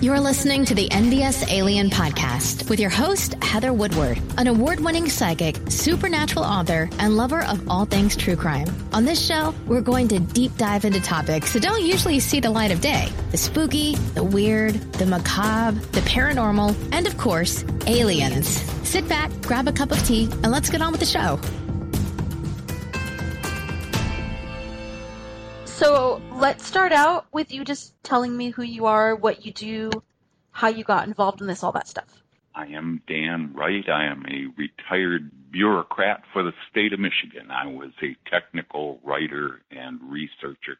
You're listening to the NBS Alien Podcast with your host, Heather Woodward, an award-winning psychic, supernatural author, and lover of all things true crime. On this show, we're going to deep dive into topics that don't usually see the light of day. The spooky, the weird, the macabre, the paranormal, and of course, aliens. Sit back, grab a cup of tea, and let's get on with the show. So let's start out with you just telling me who you are, what you do, how you got involved in this, all that stuff. I am Dan Wright. I am a retired bureaucrat for the state of Michigan. I was a technical writer and researcher.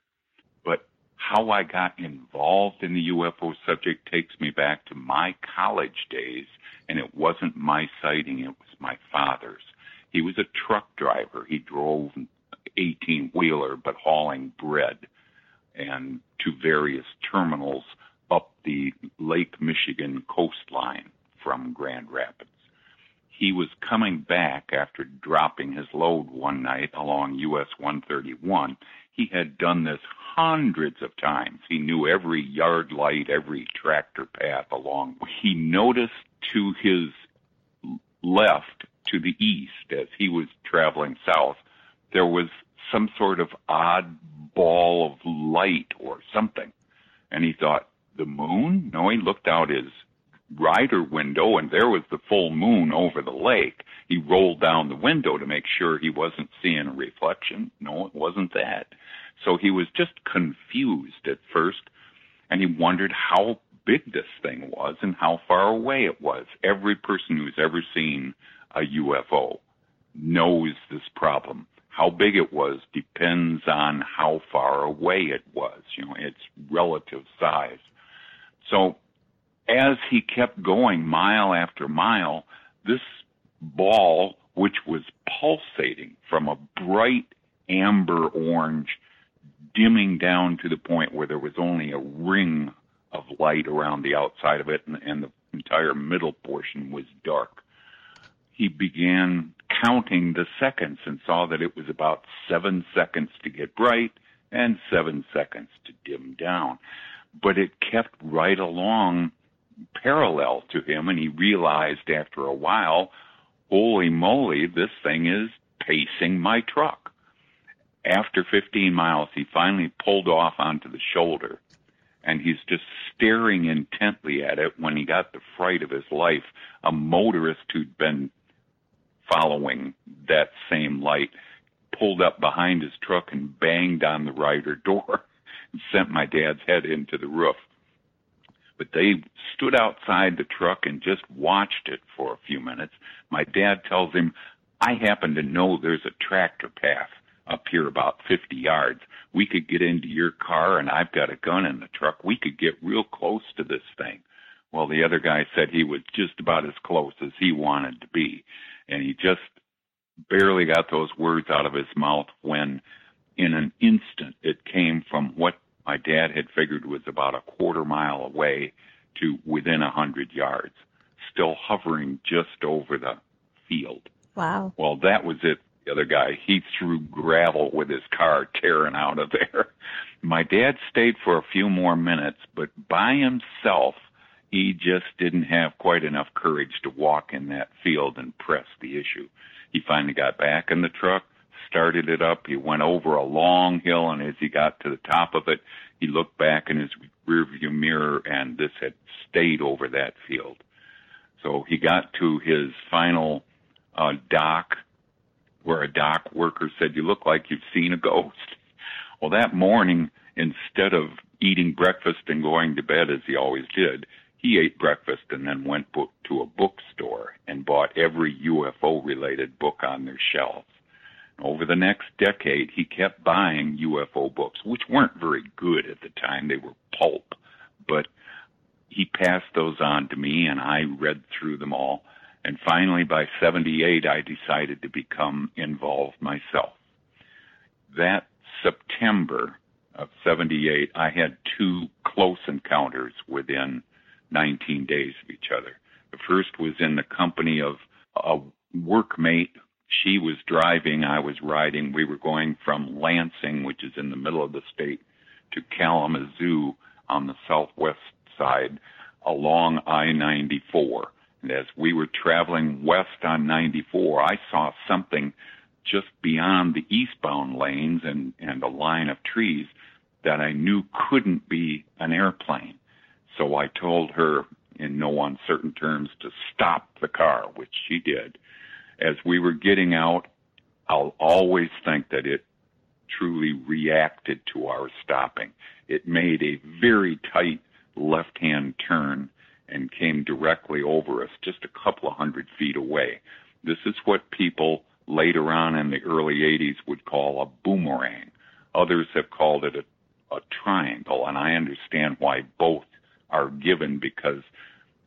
But how I got involved in the UFO subject takes me back to my college days, and it wasn't my sighting, it was my father's. He was a truck driver. He drove 18-wheeler, but hauling bread and to various terminals up the Lake Michigan coastline from Grand Rapids. He was coming back after dropping his load one night along US 131. He had done this hundreds of times. He knew every yard light, every tractor path along. He noticed to his left, to the east, as he was traveling south, there was some sort of odd ball of light or something. And he thought, the moon? No, he looked out his rider window, and there was the full moon over the lake. He rolled down the window to make sure he wasn't seeing a reflection. No, it wasn't that. So he was just confused at first, and he wondered how big this thing was and how far away it was. Every person who's ever seen a UFO knows this problem. How big it was depends on how far away it was, you know, its relative size. So as he kept going mile after mile, this ball, which was pulsating from a bright amber orange, dimming down to the point where there was only a ring of light around the outside of it, and the entire middle portion was dark. He began counting the seconds and saw that it was about 7 seconds to get bright and 7 seconds to dim down. But it kept right along parallel to him, and he realized after a while, holy moly, this thing is pacing my truck. After 15 miles, he finally pulled off onto the shoulder, and he's just staring intently at it when he got the fright of his life. A motorist who'd been following that same light pulled up behind his truck and banged on the rider door and sent my dad's head into the roof. But they stood outside the truck and just watched it for a few minutes. My dad tells him, I happen to know there's a tractor path up here about 50 yards. We could get into your car, and I've got a gun in the truck. We could get real close to this thing. Well, the other guy said he was just about as close as he wanted to be. And he just barely got those words out of his mouth when, in an instant, it came from what my dad had figured was about a quarter mile away to within 100 yards, still hovering just over the field. Wow. Well, that was it. The other guy, he threw gravel with his car tearing out of there. My dad stayed for a few more minutes, but by himself, he just didn't have quite enough courage to walk in that field and press the issue. He finally got back in the truck, started it up. He went over a long hill, and as he got to the top of it, he looked back in his rearview mirror, and this had stayed over that field. So he got to his final dock, where a dock worker said, you look like you've seen a ghost. Well, that morning, instead of eating breakfast and going to bed as he always did, he ate breakfast and then went to a bookstore and bought every UFO-related book on their shelves. Over the next decade, he kept buying UFO books, which weren't very good at the time. They were pulp, but he passed those on to me, and I read through them all. And finally, by 78, I decided to become involved myself. That September of 78, I had two close encounters within 19 days of each other. The first was in the company of a workmate. She was driving, I was riding. We were going from Lansing, which is in the middle of the state, to Kalamazoo on the southwest side along I-94. And as we were traveling west on 94, I saw something just beyond the eastbound lanes and a line of trees that I knew couldn't be an airplane. So I told her in no uncertain terms to stop the car, which she did. As we were getting out, I'll always think that it truly reacted to our stopping. It made a very tight left-hand turn and came directly over us, just a couple of hundred feet away. This is what people later on in the early 80s would call a boomerang. Others have called it a triangle, and I understand why both are given, because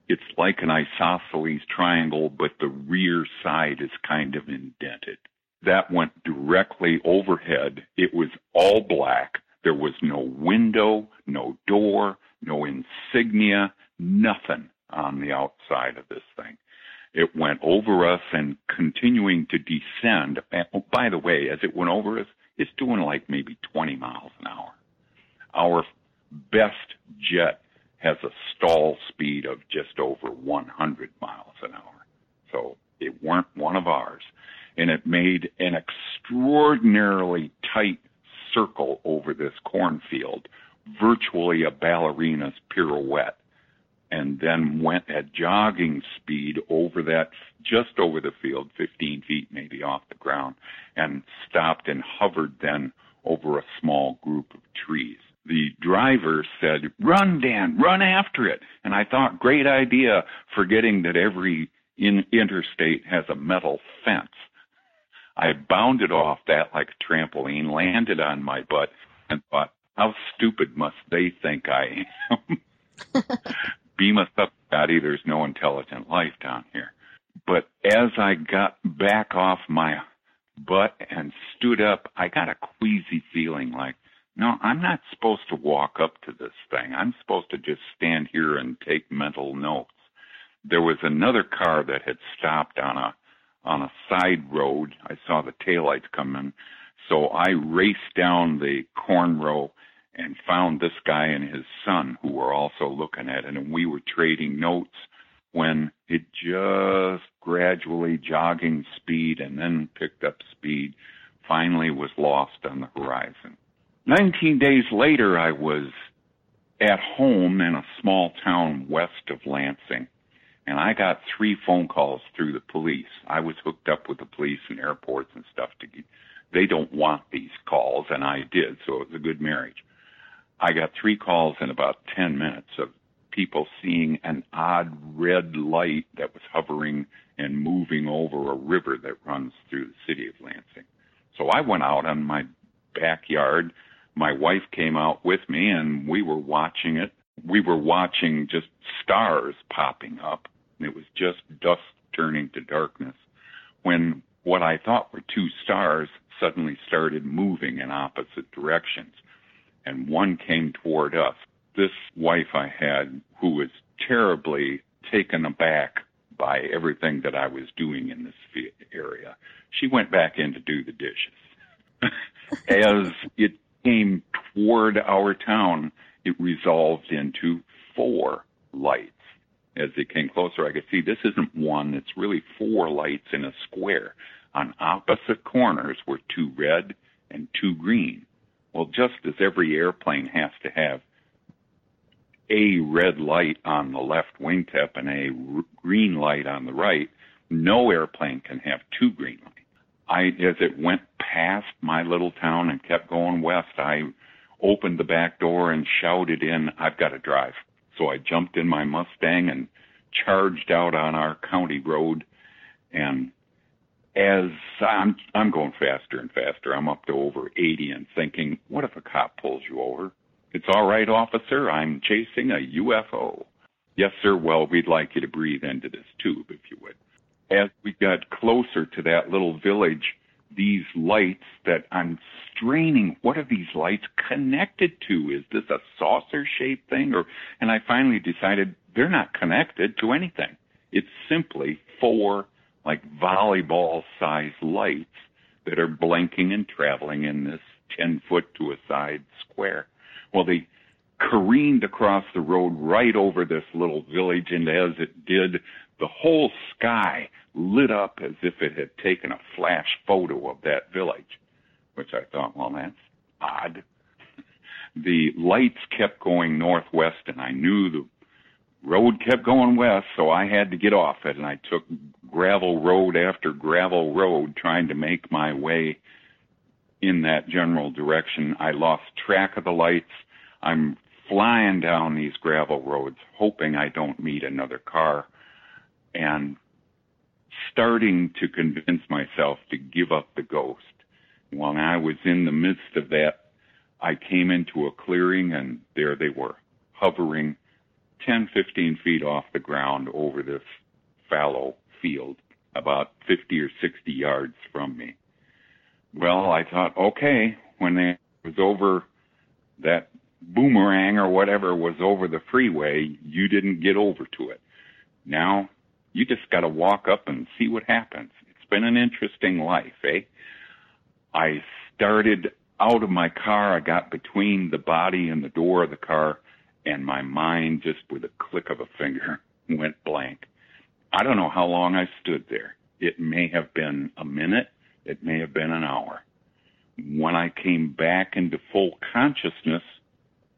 it's like an isosceles triangle, but the rear side is kind of indented. That went directly overhead. It was all black. There was no window, no door, no insignia, nothing on the outside of this thing. It went over us and continuing to descend. And, oh, by the way, as it went over us, it's doing like maybe 20 miles an hour. Our best jet has a stall speed of just over 100 miles an hour. So it weren't one of ours. And it made an extraordinarily tight circle over this cornfield, virtually a ballerina's pirouette, and then went at jogging speed over that, just over the field, 15 feet maybe off the ground, and stopped and hovered then over a small group of trees. The driver said, "Run, Dan, run after it." And I thought, great idea, forgetting that every interstate has a metal fence. I bounded off that like a trampoline, landed on my butt, and thought, how stupid must they think I am? Beam us up, Scotty. There's no intelligent life down here. But as I got back off my butt and stood up, I got a queasy feeling like, no, I'm not supposed to walk up to this thing. I'm supposed to just stand here and take mental notes. There was another car that had stopped on a side road. I saw the taillights come in. So I raced down the corn row and found this guy and his son who were also looking at it, and we were trading notes when it just gradually jogging speed and then picked up speed, finally was lost on the horizon. 19 days later, I was at home in a small town west of Lansing, and I got 3 phone calls through the police. I was hooked up with the police and airports and stuff. They don't want these calls, and I did, so it was a good marriage. I got 3 calls in about 10 minutes of people seeing an odd red light that was hovering and moving over a river that runs through the city of Lansing. So I went out on my backyard. My wife came out with me, and we were watching it. We were watching just stars popping up, and it was just dusk turning to darkness when what I thought were 2 stars suddenly started moving in opposite directions, and one came toward us. This wife I had, who was terribly taken aback by everything that I was doing in this area, she went back in to do the dishes. As it came toward our town, it resolved into 4 lights. As it came closer, I could see this isn't one, it's really 4 lights in a square. On opposite corners were 2 red and 2 green. Well, just as every airplane has to have a red light on the left wingtip and a green light on the right, no airplane can have 2 green lights. As it went past my little town and kept going west, I opened the back door and shouted in, "I've got to drive." So I jumped in my Mustang and charged out on our county road, and as I'm going faster and faster, I'm up to over 80 and thinking, what if a cop pulls you over? It's all right, officer, I'm chasing a UFO. Yes, sir, well, we'd like you to breathe into this tube, if you would. As we got closer to that little village, these lights that I'm straining, what are these lights connected to? Is this a saucer-shaped thing? And I finally decided they're not connected to anything. It's simply four, like, volleyball-sized lights that are blinking and traveling in this 10-foot-to-a-side square. Well, they careened across the road right over this little village, and as it did, the whole sky lit up as if it had taken a flash photo of that village, which I thought, well, that's odd. The lights kept going northwest, and I knew the road kept going west, so I had to get off it, and I took gravel road after gravel road trying to make my way in that general direction. I lost track of the lights. I'm flying down these gravel roads, hoping I don't meet another car, and starting to convince myself to give up the ghost. While I was in the midst of that, I came into a clearing, and there they were, hovering 10, 15 feet off the ground over this fallow field, about 50 or 60 yards from me. Well, I thought, okay, when it was over, that boomerang or whatever was over the freeway, you didn't get over to it. Now, you just got to walk up and see what happens. It's been an interesting life, eh? I started out of my car. I got between the body and the door of the car, and my mind, just with a click of a finger, went blank. I don't know how long I stood there. It may have been a minute. It may have been an hour. When I came back into full consciousness,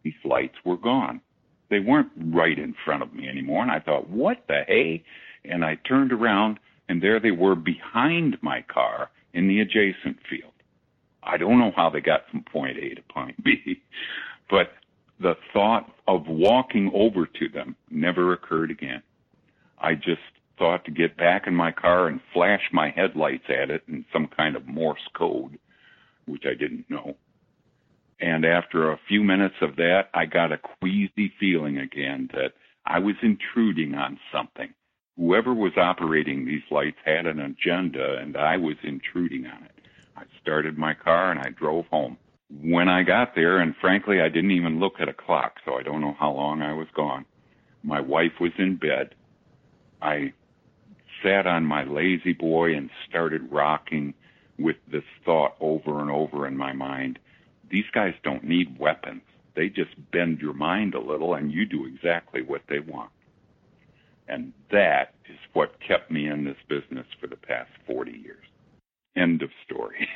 these lights were gone. They weren't right in front of me anymore, and I thought, what the hey? And I turned around, and there they were behind my car in the adjacent field. I don't know how they got from point A to point B, but the thought of walking over to them never occurred again. I just thought to get back in my car and flash my headlights at it in some kind of Morse code, which I didn't know. And after a few minutes of that, I got a queasy feeling again that I was intruding on something. Whoever was operating these lights had an agenda, and I was intruding on it. I started my car, and I drove home. When I got there, and frankly, I didn't even look at a clock, so I don't know how long I was gone. My wife was in bed. I sat on my lazy boy and started rocking with this thought over and over in my mind. These guys don't need weapons. They just bend your mind a little, and you do exactly what they want. And that is what kept me in this business for the past 40 years. End of story.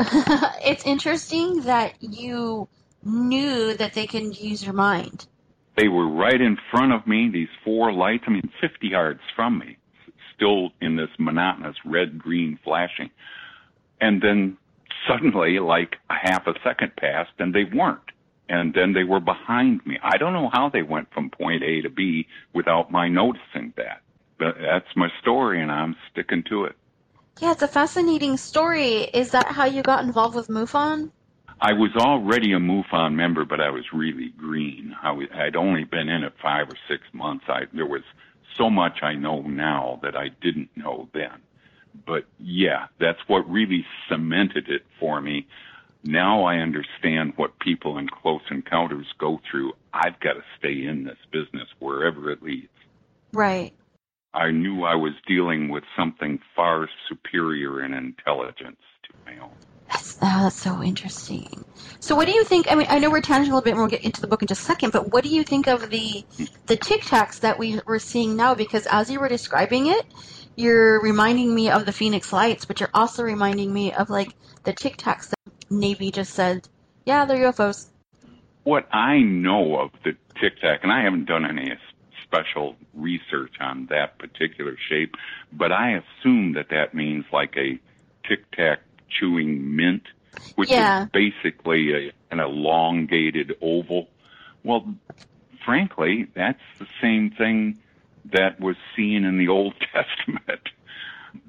It's interesting that you knew that they couldn't use your mind. They were right in front of me, these four lights, 50 yards from me, still in this monotonous red-green flashing. And then suddenly, like a half a second passed, and they weren't. And then they were behind me. I don't know how they went from point A to B without my noticing that. But that's my story, and I'm sticking to it. Yeah, it's a fascinating story. Is that how you got involved with MUFON? I was already a MUFON member, but I was really green. I'd only been in it 5 or 6 months. There was so much I know now that I didn't know then. But, yeah, that's what really cemented it for me. Now I understand what people in close encounters go through. I've got to stay in this business wherever it leads. Right. I knew I was dealing with something far superior in intelligence to my own. That's so interesting. So what do you think, I know we're tangent a little bit and we'll get into the book in just a second, but what do you think of the Tic Tacs that we're seeing now? Because as you were describing it, you're reminding me of the Phoenix Lights, but you're also reminding me of, like, the Tic Tacs that Navy just said, yeah, they're UFOs. What I know of the Tic Tac, and I haven't done any special research on that particular shape, but I assume that means like a Tic Tac chewing mint, which is basically an elongated oval. Well, frankly, that's the same thing that was seen in the Old Testament.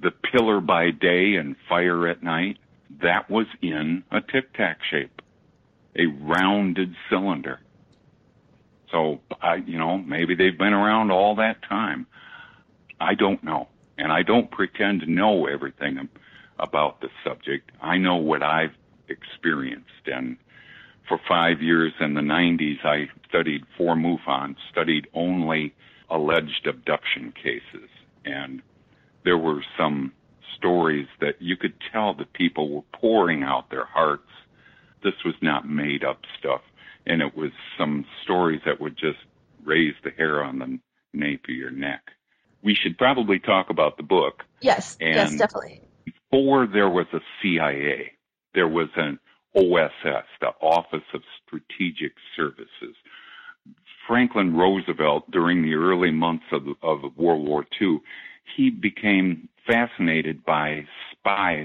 the pillar by day and fire at night, that was in a Tic Tac shape, a rounded cylinder. So, maybe they've been around all that time. I don't know. And I don't pretend to know everything about the subject. I know what I've experienced. And for 5 years in the 90s, I studied four MUFONs, studied only alleged abduction cases. And there were some stories that you could tell the people were pouring out their hearts. This was not made up stuff. And it was some stories that would just raise the hair on the nape of your neck. We should probably talk about the book. Yes, and yes, definitely. Before there was a CIA, there was an OSS, the Office of Strategic Services. Franklin Roosevelt, during the early months of World War II, he became fascinated by spies.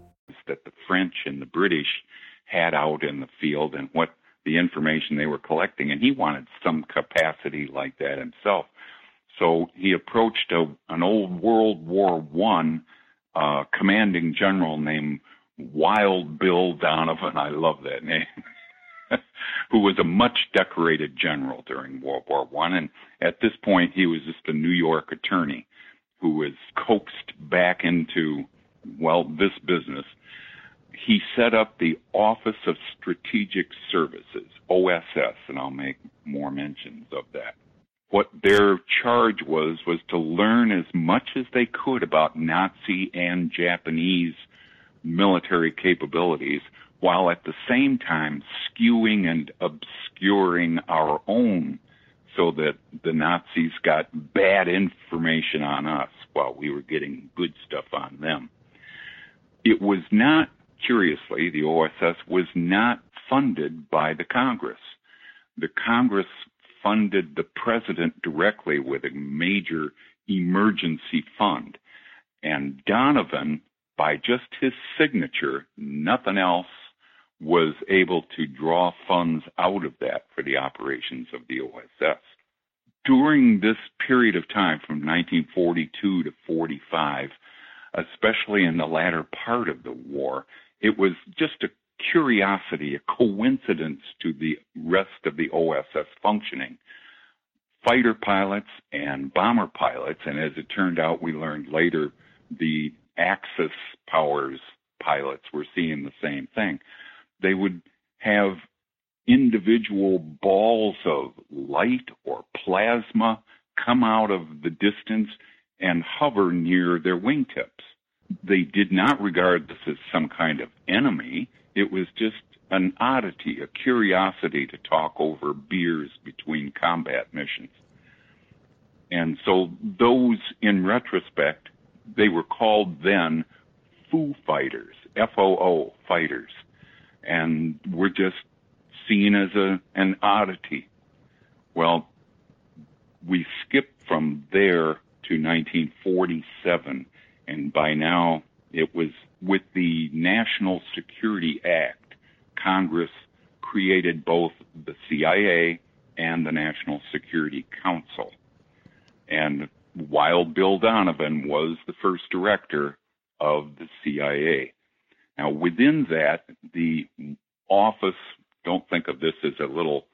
That the French and the British had out in the field and what the information they were collecting. And he wanted some capacity like that himself. So he approached an old World War I commanding general named Wild Bill Donovan. I love that name. Who was a much decorated general during World War I. And at this point, he was just a New York attorney who was coaxed back into, well, this business. He set up the Office of Strategic Services, OSS, and I'll make more mentions of that. What their charge was to learn as much as they could about Nazi and Japanese military capabilities, while at the same time skewing and obscuring our own so that the Nazis got bad information on us while we were getting good stuff on them. It was not, curiously, the OSS was not funded by the Congress. The Congress funded the president directly with a major emergency fund. And Donovan, by just his signature, nothing else, was able to draw funds out of that for the operations of the OSS. During this period of time, from 1942 to 45, especially in the latter part of the war, it was just a curiosity, a coincidence to the rest of the OSS functioning. Fighter pilots and bomber pilots, and as it turned out, we learned later, the Axis powers pilots were seeing the same thing. They would have individual balls of light or plasma come out of the distance and hover near their wingtips. They did not regard this as some kind of enemy. It was just an oddity, a curiosity to talk over beers between combat missions. And so those, in retrospect, they were called then Foo Fighters, FOO fighters, and were just seen as an oddity. Well, we skipped from there to 1947, and by now It was with the National Security Act, Congress created both the CIA and the National Security Council. And Wild Bill Donovan was the first director of the CIA. Now, within that, the office, don't think of this as a little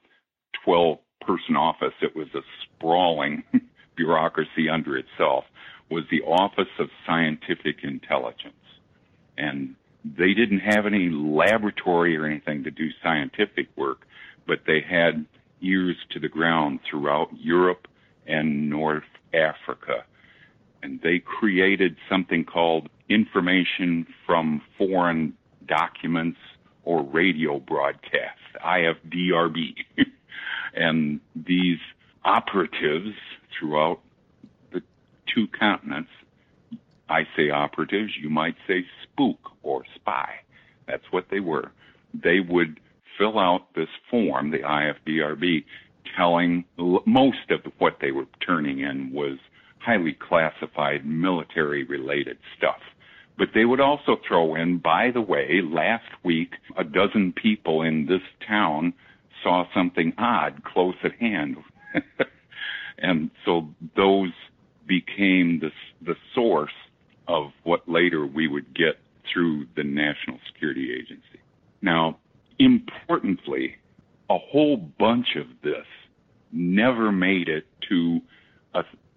12-person office. It was a sprawling bureaucracy under itself, was the Office of Scientific Intelligence. And they didn't have any laboratory or anything to do scientific work, but they had ears to the ground throughout Europe and North Africa. And they created something called Information from Foreign Documents or Radio Broadcasts, IFDRB. And these operatives throughout the two continents, I say operatives, you might say spook or spy. That's what they were. They would fill out this form, the IFDRB, telling most of what they were turning in was highly classified military-related stuff. But they would also throw in, by the way, last week, 12 people in this town saw something odd close at hand. And so those became the source of what later we would get through the National Security Agency. Now, importantly, a whole bunch of this never made it to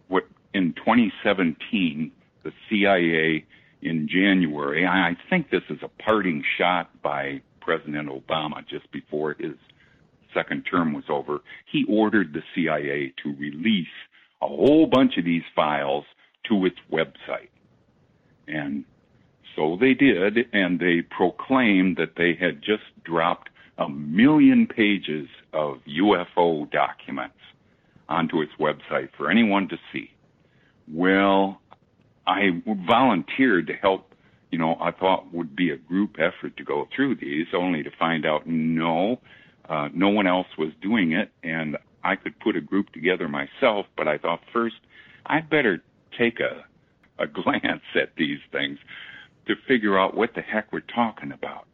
what in 2017, the CIA in January, and I think this is a parting shot by President Obama just before his second term was over, he ordered the CIA to release a whole bunch of these files to its website. And so they did, and they proclaimed that they had just dropped 1 million pages of UFO documents onto its website for anyone to see. Well, I volunteered to help, I thought would be a group effort to go through these, only to find out no one else was doing it, and I could put a group together myself, but I thought first I'd better take a glance at these things to figure out what the heck we're talking about.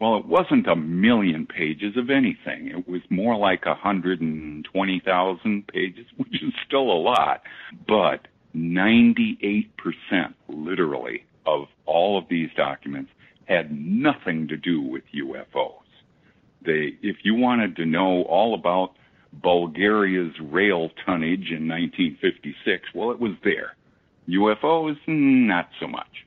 Well, it wasn't 1 million pages of anything. It was more like 120,000 pages, which is still a lot, but 98%, literally, of all of these documents had nothing to do with UFOs. If you wanted to know all about Bulgaria's rail tonnage in 1956, well, it was there. UFOs, not so much.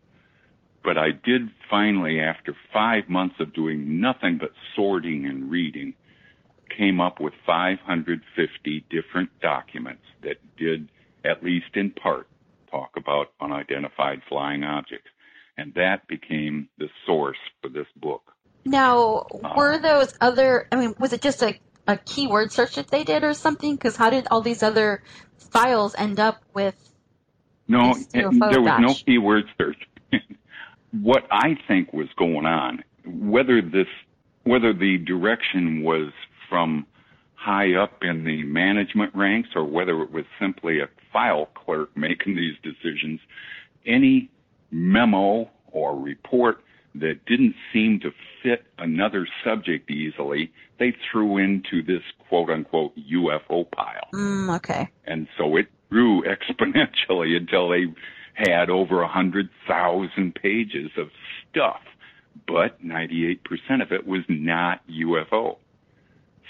But I did finally, after 5 months of doing nothing but sorting and reading, came up with 550 different documents that did, at least in part, talk about unidentified flying objects. And that became the source for this book. Now, were those other, was it just a keyword search that they did or something? Because how did all these other files end up with? No, there was no keyword search. What I think was going on, whether the direction was from high up in the management ranks or whether it was simply a file clerk making these decisions, any memo or report that didn't seem to fit another subject easily, they threw into this quote-unquote UFO pile. Okay. And so it grew exponentially until they had over 100,000 pages of stuff, but 98% of it was not UFO.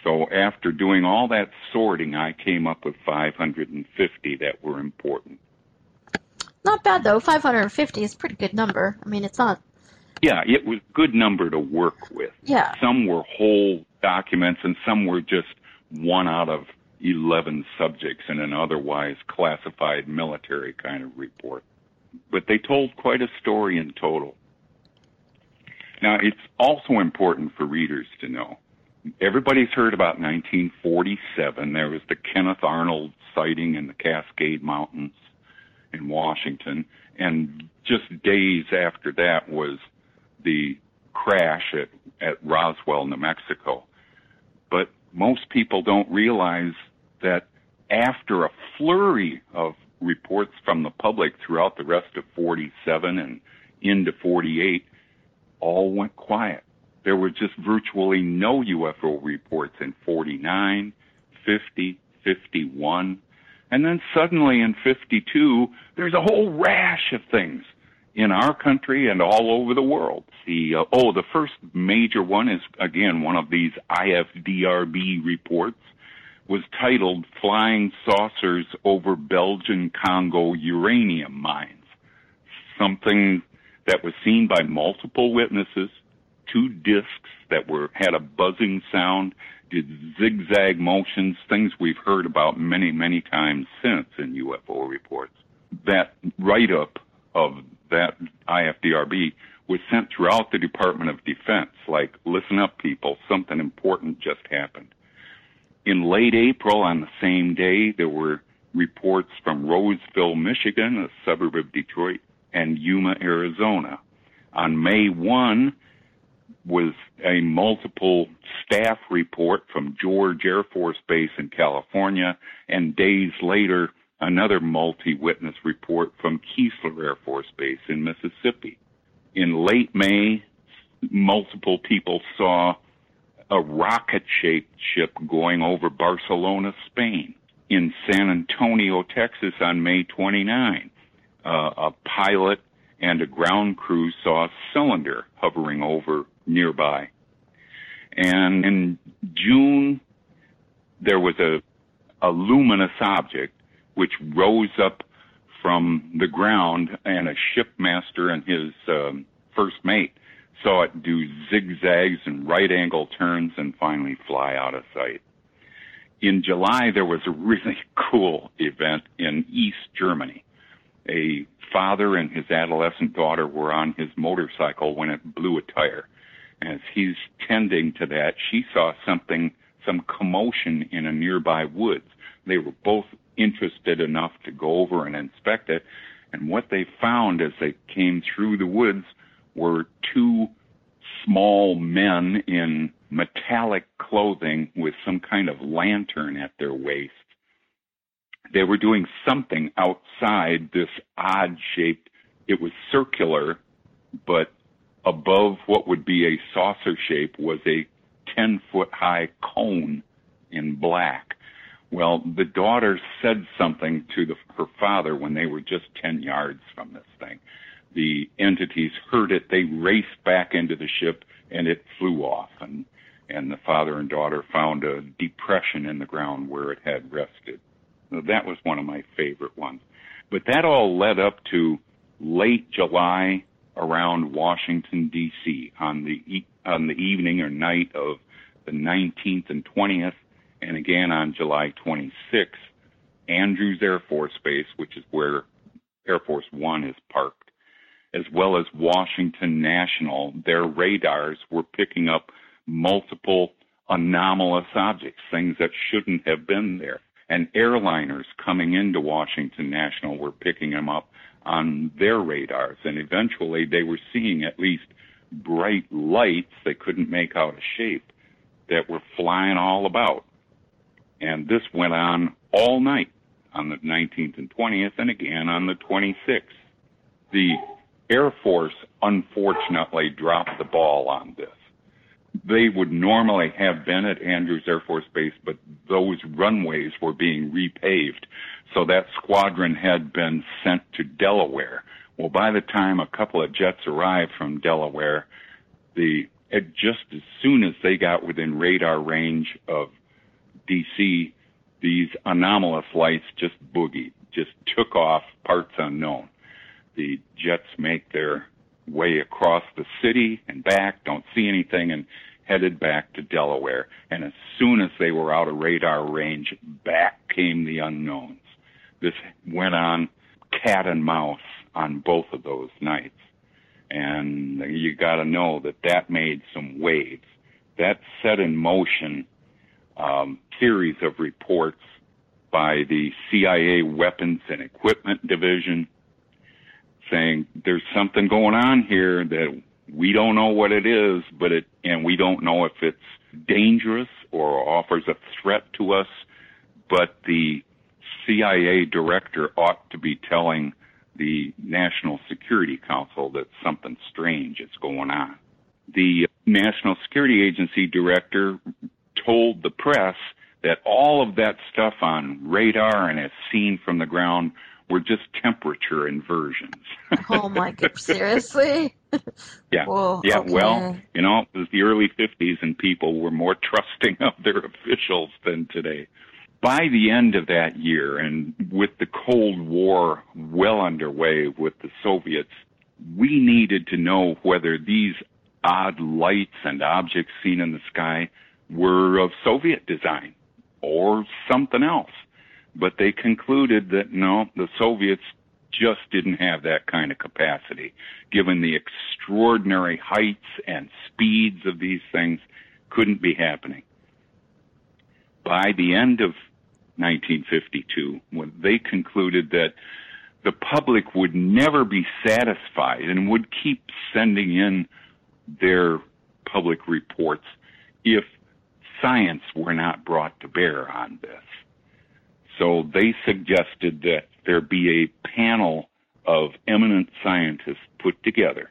So after doing all that sorting, I came up with 550 that were important. Not bad, though. 550 is a pretty good number. It's not... Yeah, it was a good number to work with. Yeah. Some were whole documents and some were just one out of 11 subjects in an otherwise classified military kind of report. But they told quite a story in total. Now, it's also important for readers to know. Everybody's heard about 1947. There was the Kenneth Arnold sighting in the Cascade Mountains in Washington. And just days after that was the crash at Roswell, New Mexico. But most people don't realize that after a flurry of reports from the public throughout the rest of 47 and into 48, all went quiet. There were just virtually no UFO reports in 49, 50, 51. And then suddenly in 52, there's a whole rash of things in our country and all over the world. The first major one is, again, one of these IFDRB reports, was titled Flying Saucers Over Belgian Congo Uranium Mines, something that was seen by multiple witnesses. Two discs that had a buzzing sound, did zigzag motions, things we've heard about many, many times since in UFO reports. That write-up of that IFDRB was sent throughout the Department of Defense, like, listen up, people, something important just happened. In late April, on the same day, there were reports from Roseville, Michigan, a suburb of Detroit, and Yuma, Arizona. On May 1 was a multiple staff report from George Air Force Base in California, and days later, another multi-witness report from Keesler Air Force Base in Mississippi. In late May, multiple people saw a rocket-shaped ship going over Barcelona, Spain. In San Antonio, Texas, on May 29, a pilot and a ground crew saw a cylinder hovering over nearby. And in June, there was a luminous object which rose up from the ground, and a shipmaster and his first mate saw it do zigzags and right-angle turns and finally fly out of sight. In July, there was a really cool event in East Germany. A father and his adolescent daughter were on his motorcycle when it blew a tire. As he's tending to that, she saw some commotion in a nearby woods. They were both interested enough to go over and inspect it, and what they found as they came through the woods were two small men in metallic clothing with some kind of lantern at their waist. They were doing something outside this odd-shaped, it was circular, but above what would be a saucer shape was a 10-foot-high cone in black. Well, the daughter said something to her father when they were just 10 yards from this thing. The entities heard it, they raced back into the ship, and it flew off. And the father and daughter found a depression in the ground where it had rested. So that was one of my favorite ones. But that all led up to late July around Washington, D.C., on the evening or night of the 19th and 20th, and again on July 26th, Andrews Air Force Base, which is where Air Force One is parked, as well as Washington National, their radars were picking up multiple anomalous objects, things that shouldn't have been there. And airliners coming into Washington National were picking them up on their radars. And eventually they were seeing at least bright lights, they couldn't make out a shape, that were flying all about. And this went on all night on the 19th and 20th, and again on the 26th. The Air Force, unfortunately, dropped the ball on this. They would normally have been at Andrews Air Force Base, but those runways were being repaved, so that squadron had been sent to Delaware. Well, by the time a couple of jets arrived from Delaware, just as soon as they got within radar range of D.C., these anomalous lights just boogied, just took off, parts unknown. The jets make their way across the city and back, don't see anything, and headed back to Delaware. And as soon as they were out of radar range, back came the unknowns. This went on cat and mouse on both of those nights. And you got to know that made some waves. That set in motion series of reports by the CIA Weapons and Equipment Division, saying there's something going on here that we don't know what it is, and we don't know if it's dangerous or offers a threat to us, but the CIA director ought to be telling the National Security Council that something strange is going on. The National Security Agency director told the press that all of that stuff on radar and as seen from the ground were just temperature inversions. Oh my God, seriously? Yeah. Whoa, yeah, okay. Well, you know, it was the early 50s and people were more trusting of their officials than today. By the end of that year, and with the Cold War well underway with the Soviets, we needed to know whether these odd lights and objects seen in the sky were of Soviet design or something else. But they concluded that, no, the Soviets just didn't have that kind of capacity. Given the extraordinary heights and speeds of these things, couldn't be happening. By the end of 1952, when they concluded that the public would never be satisfied and would keep sending in their public reports if science were not brought to bear on this. So they suggested that there be a panel of eminent scientists put together,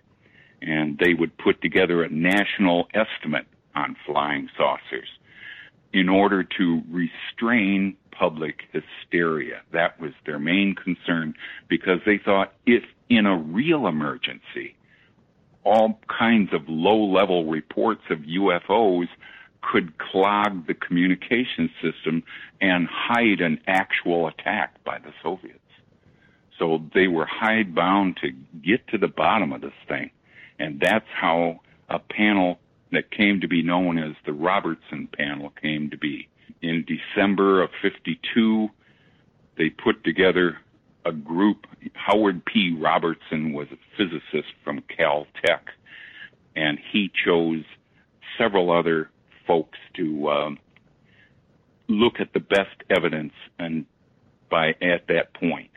and they would put together a national estimate on flying saucers in order to restrain public hysteria. That was their main concern, because they thought if in a real emergency, all kinds of low-level reports of UFOs could clog the communication system and hide an actual attack by the Soviets. So they were hidebound to get to the bottom of this thing. And that's how a panel that came to be known as the Robertson panel came to be. In December of 52, they put together a group. Howard P. Robertson was a physicist from Caltech, and he chose several other folks to look at the best evidence and by at that point.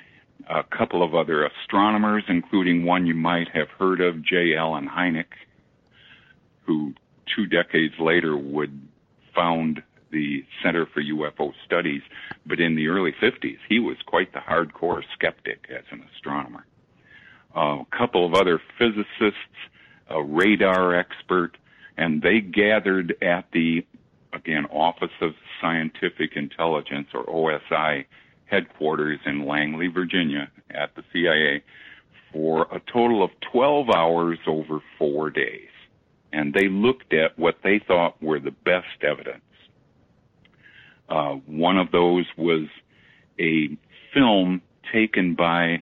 A couple of other astronomers, including one you might have heard of, J. Allen Hynek, who 2 decades later would found the Center for UFO Studies, but in the early 50s, he was quite the hardcore skeptic as an astronomer. A couple of other physicists, a radar expert, and they gathered at the, again, Office of Scientific Intelligence, or OSI, headquarters in Langley, Virginia, at the CIA, for a total of 12 hours over 4 days. And they looked at what they thought were the best evidence. One of those was a film taken by...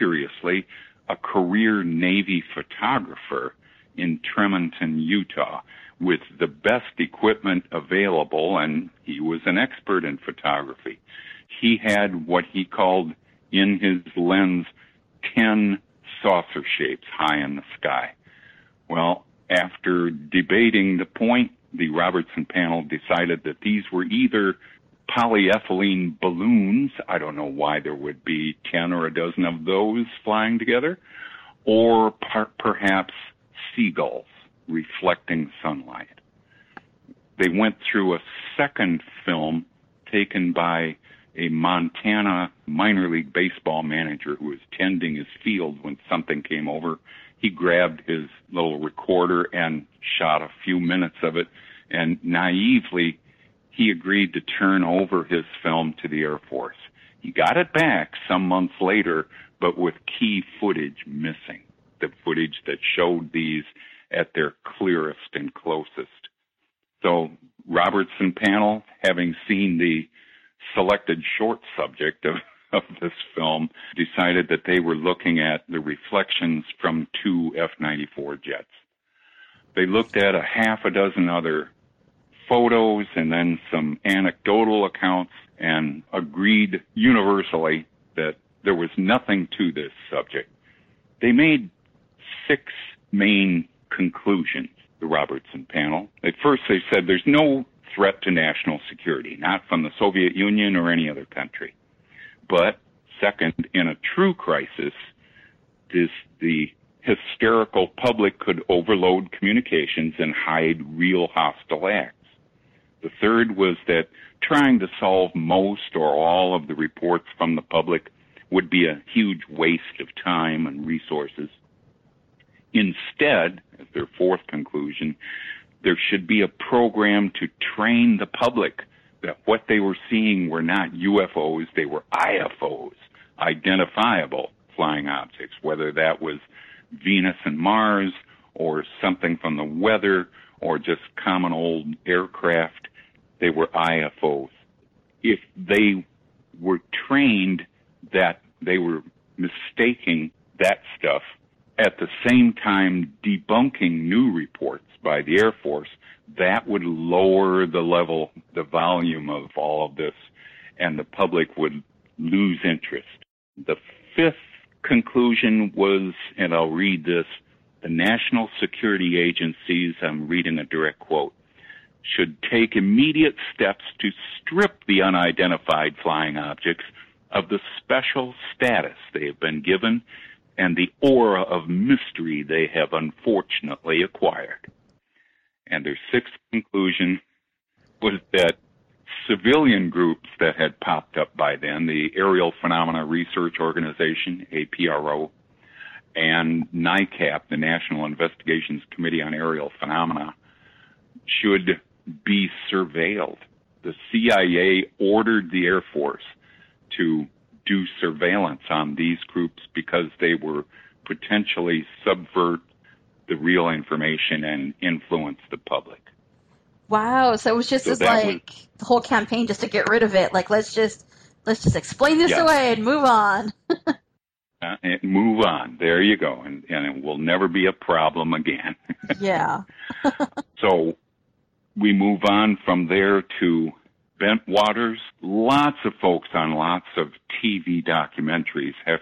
Curiously, a career Navy photographer in Tremonton, Utah, with the best equipment available, and he was an expert in photography. He had what he called in his lens 10 saucer shapes high in the sky. Well, after debating the point, the Robertson panel decided that these were either polyethylene balloons. I don't know why there would be 10 or a dozen of those flying together, or perhaps seagulls reflecting sunlight. They went through a second film taken by a Montana minor league baseball manager who was tending his field when something came over. He grabbed his little recorder and shot a few minutes of it, and naively, he agreed to turn over his film to the Air Force. He got it back some months later, but with key footage missing, the footage that showed these at their clearest and closest. So Robertson panel, having seen the selected short subject of this film, decided that they were looking at the reflections from two F-94 jets. They looked at a half a dozen other photos and then some anecdotal accounts and agreed universally that there was nothing to this subject. They made six main conclusions, the Robertson panel. At first, they said there's no threat to national security, not from the Soviet Union or any other country. But second, in a true crisis, the hysterical public could overload communications and hide real hostile acts. The third was that trying to solve most or all of the reports from the public would be a huge waste of time and resources. Instead, as their fourth conclusion, there should be a program to train the public that what they were seeing were not UFOs, they were IFOs, identifiable flying objects, whether that was Venus and Mars or something from the weather or just common old aircraft. They were IFOs. If they were trained that they were mistaking that stuff, at the same time debunking new reports by the Air Force, that would lower the level, the volume of all of this, and the public would lose interest. The fifth conclusion was, and I'll read this, the national security agencies, I'm reading a direct quote, should take immediate steps to strip the unidentified flying objects of the special status they have been given and the aura of mystery they have unfortunately acquired. And their sixth conclusion was that civilian groups that had popped up by then, the Aerial Phenomena Research Organization, APRO, and NICAP, the National Investigations Committee on Aerial Phenomena, should be surveilled. The CIA ordered the Air Force to do surveillance on these groups because they were potentially subvert the real information and influence the public. Wow, so it was just the whole campaign just to get rid of it. Like, let's just explain this away and move on. There you go. And it will never be a problem again. Yeah. So we move on from there to Bentwaters. Lots of folks on lots of TV documentaries have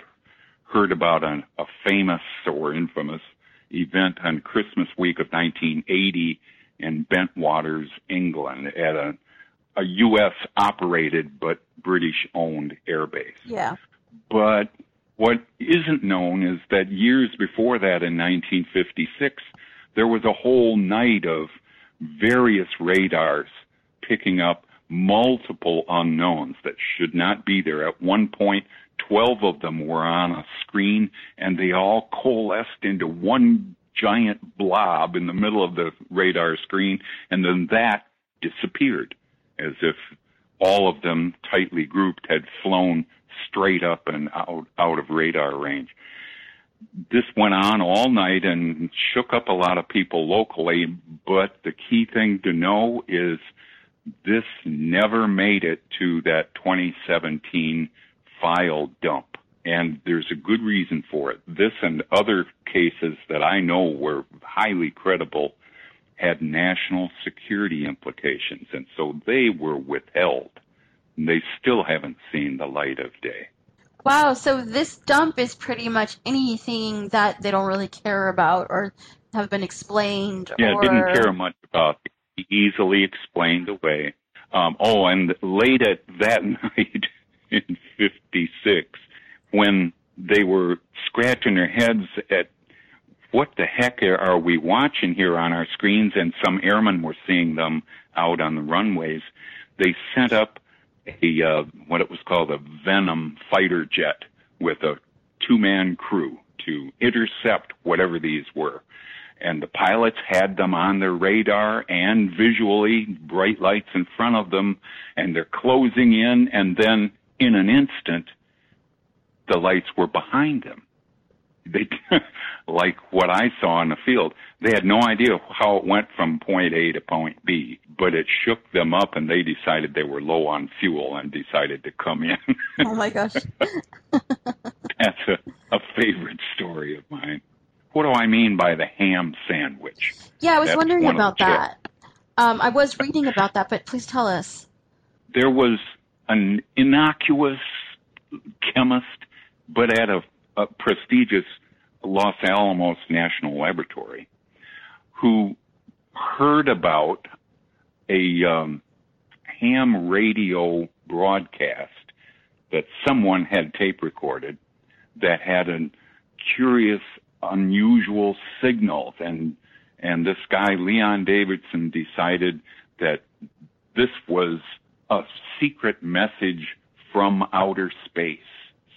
heard about a famous or infamous event on Christmas week of 1980 in Bentwaters, England, at a U.S. operated but British-owned airbase. Yeah. But what isn't known is that years before that, in 1956, there was a whole night of various radars picking up multiple unknowns that should not be there. At one point, 12 of them were on a screen, and they all coalesced into one giant blob in the middle of the radar screen, and then that disappeared, as if all of them tightly grouped had flown straight up and out of radar range. This went on all night and shook up a lot of people locally, but the key thing to know is this never made it to that 2017 file dump, and there's a good reason for it. This and other cases that I know were highly credible had national security implications, and so they were withheld. And they still haven't seen the light of day. Wow, so this dump is pretty much anything that they don't really care about or have been explained. Yeah, didn't care much about. Easily explained away. Oh, and late at that night in 56, when they were scratching their heads at what the heck are we watching here on our screens, and some airmen were seeing them out on the runways, they sent up a what it was called a Venom fighter jet with a two-man crew to intercept whatever these were. And the pilots had them on their radar and visually, bright lights in front of them, and they're closing in, and then in an instant, the lights were behind them. They, like what I saw in the field, they had no idea how it went from point A to point B, but it shook them up, and they decided they were low on fuel and decided to come in. Oh, my gosh. That's a favorite story of mine. What do I mean by the ham sandwich? Yeah, I was wondering about that. I was reading about that, but please tell us. There was an innocuous chemist, but at a prestigious Los Alamos National Laboratory, who heard about a ham radio broadcast that someone had tape recorded that had a curious, unusual signals, and this guy Leon Davidson decided that this was a secret message from outer space.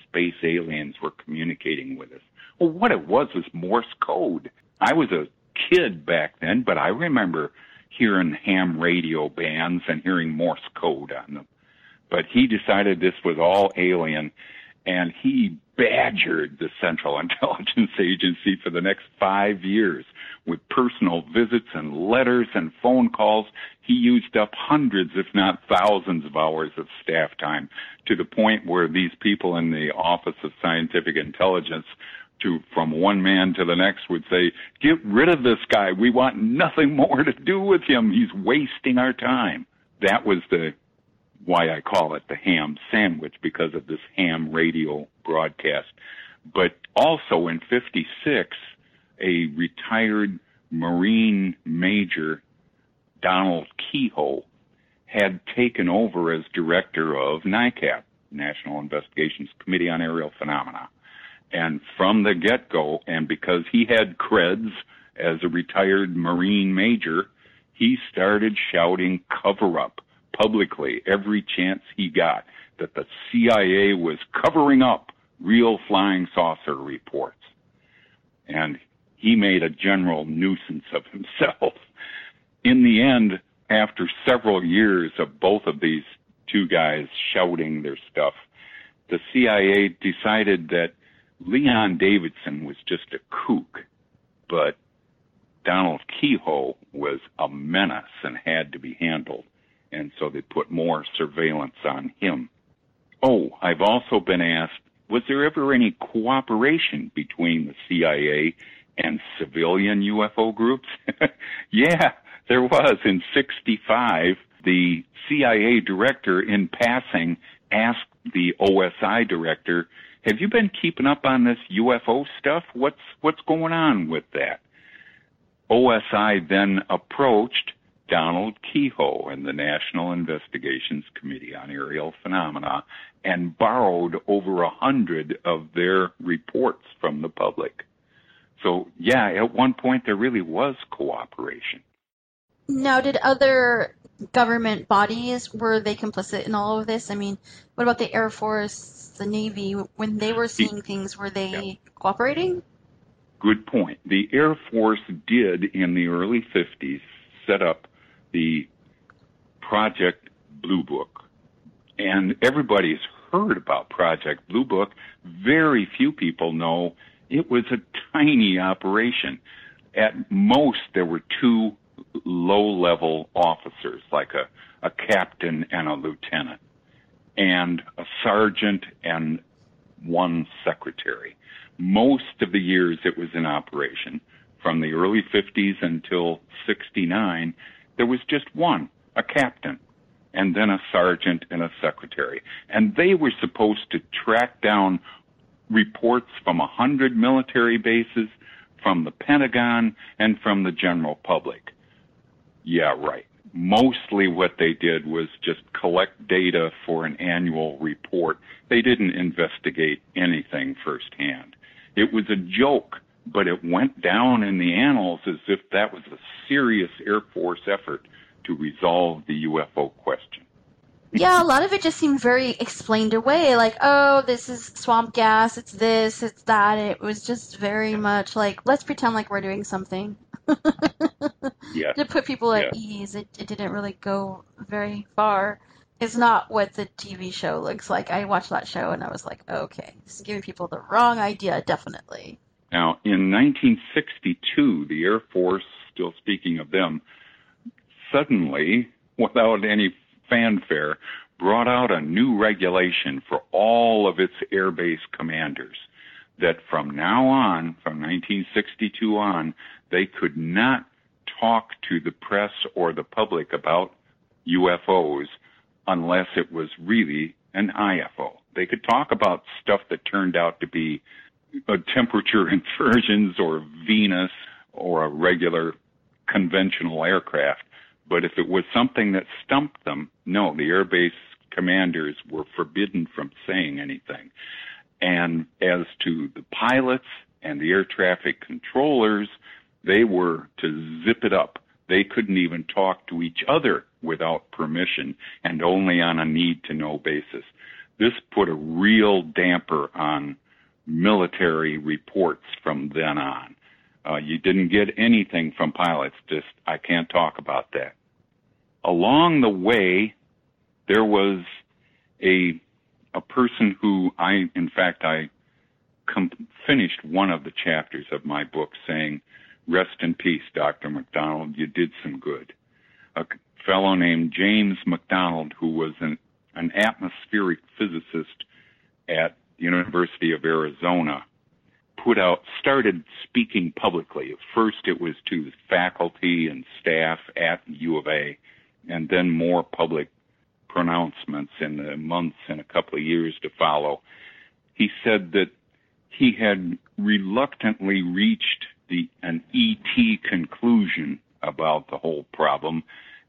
Space aliens were communicating with us. Well, what it was Morse code. I was a kid back then, but I remember hearing ham radio bands and hearing Morse code on them. But he decided this was all alien, and he badgered the Central Intelligence Agency for the next 5 years with personal visits and letters and phone calls. He used up hundreds, if not thousands, of hours of staff time, to the point where these people in the Office of Scientific Intelligence, from one man to the next, would say, "Get rid of this guy. We want nothing more to do with him. He's wasting our time." That was why I call it the ham sandwich, because of this ham radio broadcast. But also in 56, a retired Marine Major, Donald Keyhoe, had taken over as director of NICAP, National Investigations Committee on Aerial Phenomena. And from the get-go, and because he had creds as a retired Marine Major, he started shouting cover-up publicly every chance he got, that the CIA was covering up real flying saucer reports. And he made a general nuisance of himself. In the end, after several years of both of these two guys shouting their stuff, the CIA decided that Leon Davidson was just a kook, but Donald Keyhoe was a menace and had to be handled. And so they put more surveillance on him. Oh, I've also been asked, was there ever any cooperation between the CIA and civilian UFO groups? Yeah, there was. In 65, the CIA director, in passing, asked the OSI director, "Have you been keeping up on this UFO stuff? What's going on with that?" OSI then approached Donald Keyhoe and the National Investigations Committee on Aerial Phenomena and borrowed over 100 of their reports from the public. So, yeah, at one point there really was cooperation. Now, did other government bodies, were they complicit in all of this? I mean, what about the Air Force, the Navy? When they were seeing things, were they cooperating? Good point. The Air Force did, in the early 50s, set up the Project Blue Book. And everybody's heard about Project Blue Book. Very few people know it was a tiny operation. At most, there were two low-level officers, like a captain and a lieutenant, and a sergeant and one secretary. Most of the years it was in operation, from the early 50s until 69, there was just one, a captain, and then a sergeant and a secretary. And they were supposed to track down reports from 100 military bases, from the Pentagon, and from the general public. Yeah, right. mostly what they did was just collect data for an annual report. They didn't investigate anything firsthand. It was a joke, but it went down in the annals as if that was a serious Air Force effort to resolve the UFO question. Yeah, a lot of it just seemed very explained away, like, oh, this is swamp gas, it's this, it's that. It was just very much like, let's pretend like we're doing something. Yeah. To put people at ease, it didn't really go very far. It's not what the TV show looks like. I watched that show and I was like, okay, this is giving people the wrong idea, definitely. Now, in 1962, the Air Force, still speaking of them, suddenly, without any fanfare, brought out a new regulation for all of its air base commanders that from now on, from 1962 on, they could not talk to the press or the public about UFOs unless it was really an IFO. They could talk about stuff that turned out to be temperature inversions or Venus or a regular conventional aircraft. But if it was something that stumped them, no, the air base commanders were forbidden from saying anything. And as to the pilots and the air traffic controllers, they were to zip it up. They couldn't even talk to each other without permission and only on a need-to-know basis. This put a real damper on military reports from then on. You didn't get anything from pilots, just, I can't talk about that. Along the way, there was a person who I finished one of the chapters of my book saying, rest in peace, Dr. McDonald, you did some good. A fellow named James McDonald, who was an atmospheric physicist at the University of Arizona, started speaking publicly. At first it was to faculty and staff at U of A, and then more public pronouncements in the months and a couple of years to follow. He said that he had reluctantly reached an ET conclusion about the whole problem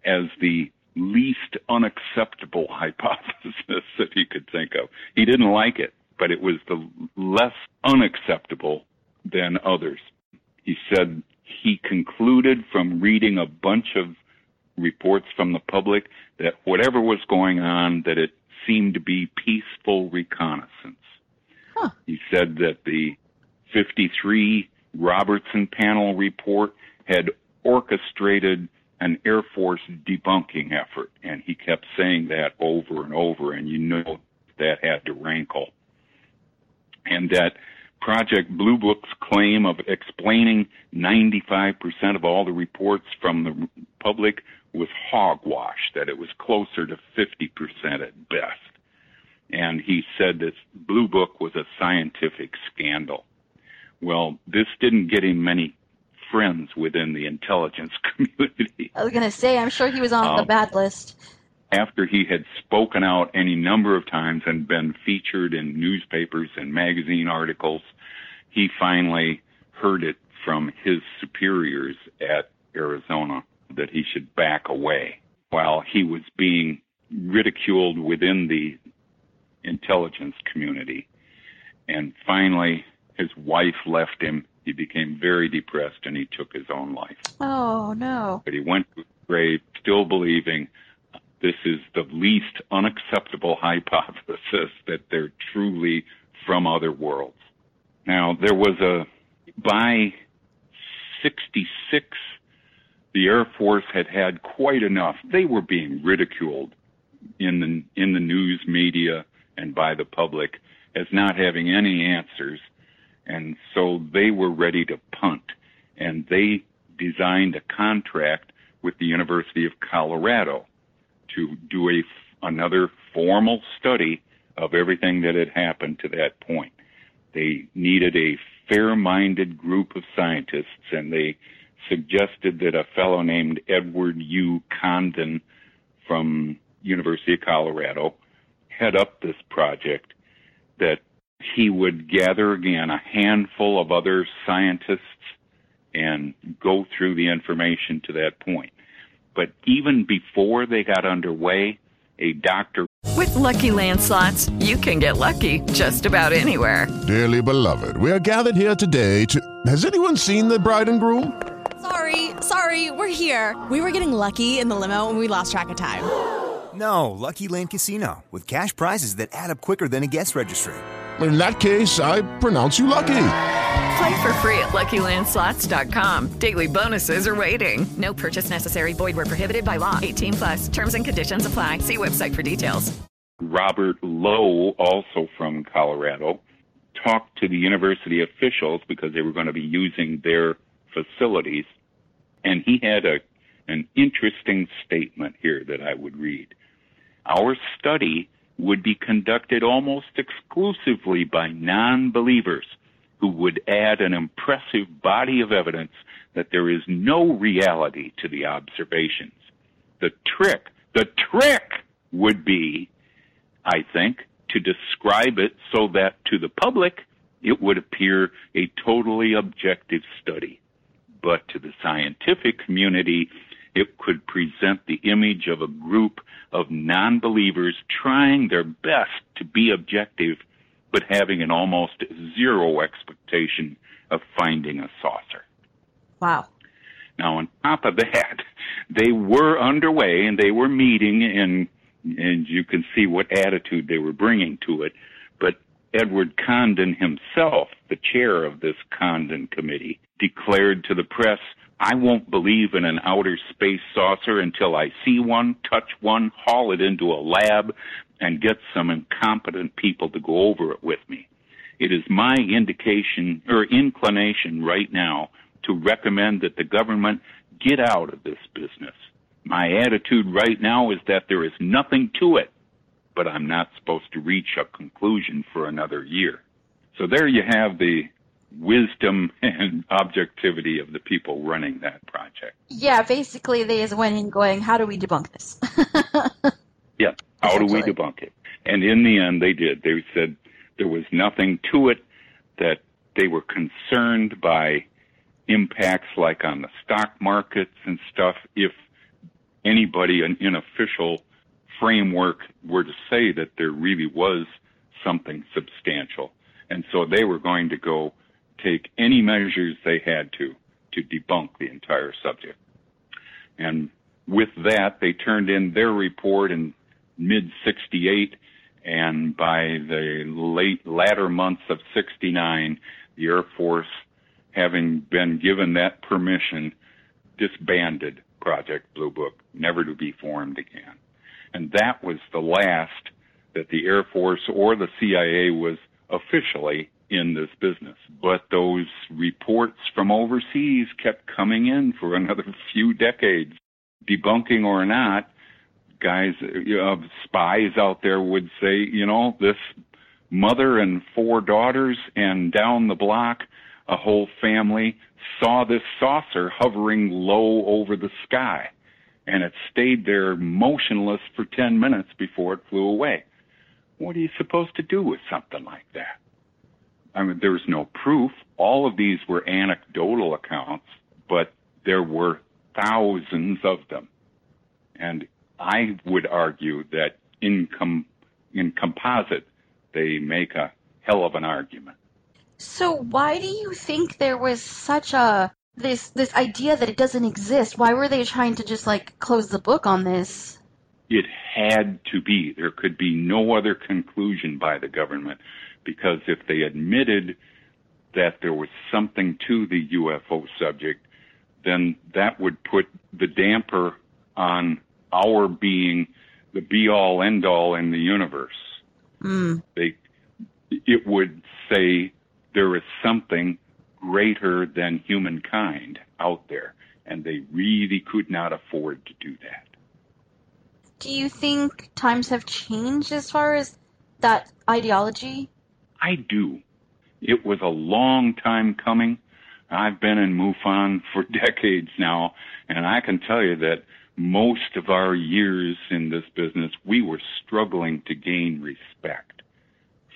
as the least unacceptable hypothesis that he could think of. He didn't like it, but it was the less unacceptable than others. He said he concluded from reading a bunch of reports from the public that whatever was going on, that it seemed to be peaceful reconnaissance. Huh. He said that the 53 Robertson panel report had orchestrated an Air Force debunking effort, and he kept saying that over and over, and you know that had to rankle. And that Project Blue Book's claim of explaining 95% of all the reports from the public was hogwash, that it was closer to 50% at best. And he said that Blue Book was a scientific scandal. Well, this didn't get him many friends within the intelligence community. I was going to say, I'm sure he was on the bad list. After he had spoken out any number of times and been featured in newspapers and magazine articles, he finally heard it from his superiors at Arizona that he should back away. While he was being ridiculed within the intelligence community, and finally his wife left him, he became very depressed and he took his own life. Oh, no. But he went to the grave still believing, this is the least unacceptable hypothesis, that they're truly from other worlds. Now, by 66, the Air Force had quite enough. They were being ridiculed in the news media and by the public as not having any answers. And so they were ready to punt, and they designed a contract with the University of Colorado to do another formal study of everything that had happened to that point. They needed a fair-minded group of scientists, and they suggested that a fellow named Edward U. Condon from University of Colorado head up this project, that he would gather again a handful of other scientists and go through the information to that point. But even before they got underway, a doctor... With Lucky Land Slots, you can get lucky just about anywhere. Dearly beloved, we are gathered here today to... Has anyone seen the bride and groom? Sorry, we're here. We were getting lucky in the limo and we lost track of time. No, Lucky Land Casino, with cash prizes that add up quicker than a guest registry. In that case, I pronounce you lucky. Play for free at LuckyLandSlots.com. Daily bonuses are waiting. No purchase necessary. Void where prohibited by law. 18 plus. Terms and conditions apply. See website for details. Robert Lowe, also from Colorado, talked to the university officials because they were going to be using their facilities. And he had an interesting statement here that I would read. Our study would be conducted almost exclusively by non-believers who would add an impressive body of evidence that there is no reality to the observations. The trick would be, I think, to describe it so that to the public it would appear a totally objective study. But to the scientific community, it could present the image of a group of non-believers trying their best to be objective, but having an almost zero expectation of finding a saucer. Wow. Now, on top of that, they were underway and they were meeting, and you can see what attitude they were bringing to it. But Edward Condon himself, the chair of this Condon committee, declared to the press, I won't believe in an outer space saucer until I see one, touch one, haul it into a lab, and get some incompetent people to go over it with me. It is my indication or inclination right now to recommend that the government get out of this business. My attitude right now is that there is nothing to it, but I'm not supposed to reach a conclusion for another year. So there you have the wisdom and objectivity of the people running that project. Yeah, basically they just went in going, how do we debunk this? Yeah, how do we debunk it? And in the end they did. They said there was nothing to it, that they were concerned by impacts like on the stock markets and stuff. If anybody in an official framework were to say that there really was something substantial. And so they were going to go take any measures they had to debunk the entire subject. And with that, they turned in their report in mid-68, and by the latter months of 69, the Air Force, having been given that permission, disbanded Project Blue Book, never to be formed again. And that was the last that the Air Force or the CIA was officially in this business. But those reports from overseas kept coming in for another few decades, debunking or not. Guys, spies out there would say, this mother and four daughters and down the block, a whole family saw this saucer hovering low over the sky, and it stayed there motionless for 10 minutes before it flew away. What are you supposed to do with something like that? I mean, there was no proof. All of these were anecdotal accounts, but there were thousands of them. And I would argue that in composite, they make a hell of an argument. So why do you think there was such this idea that it doesn't exist? Why were they trying to just, close the book on this? It had to be. There could be no other conclusion by the government. Because if they admitted that there was something to the UFO subject, then that would put the damper on our being the be-all, end-all in the universe. Mm. It would say there is something greater than humankind out there, and they really could not afford to do that. Do you think times have changed as far as that ideology? I do. It was a long time coming. I've been in MUFON for decades now, and I can tell you that most of our years in this business, we were struggling to gain respect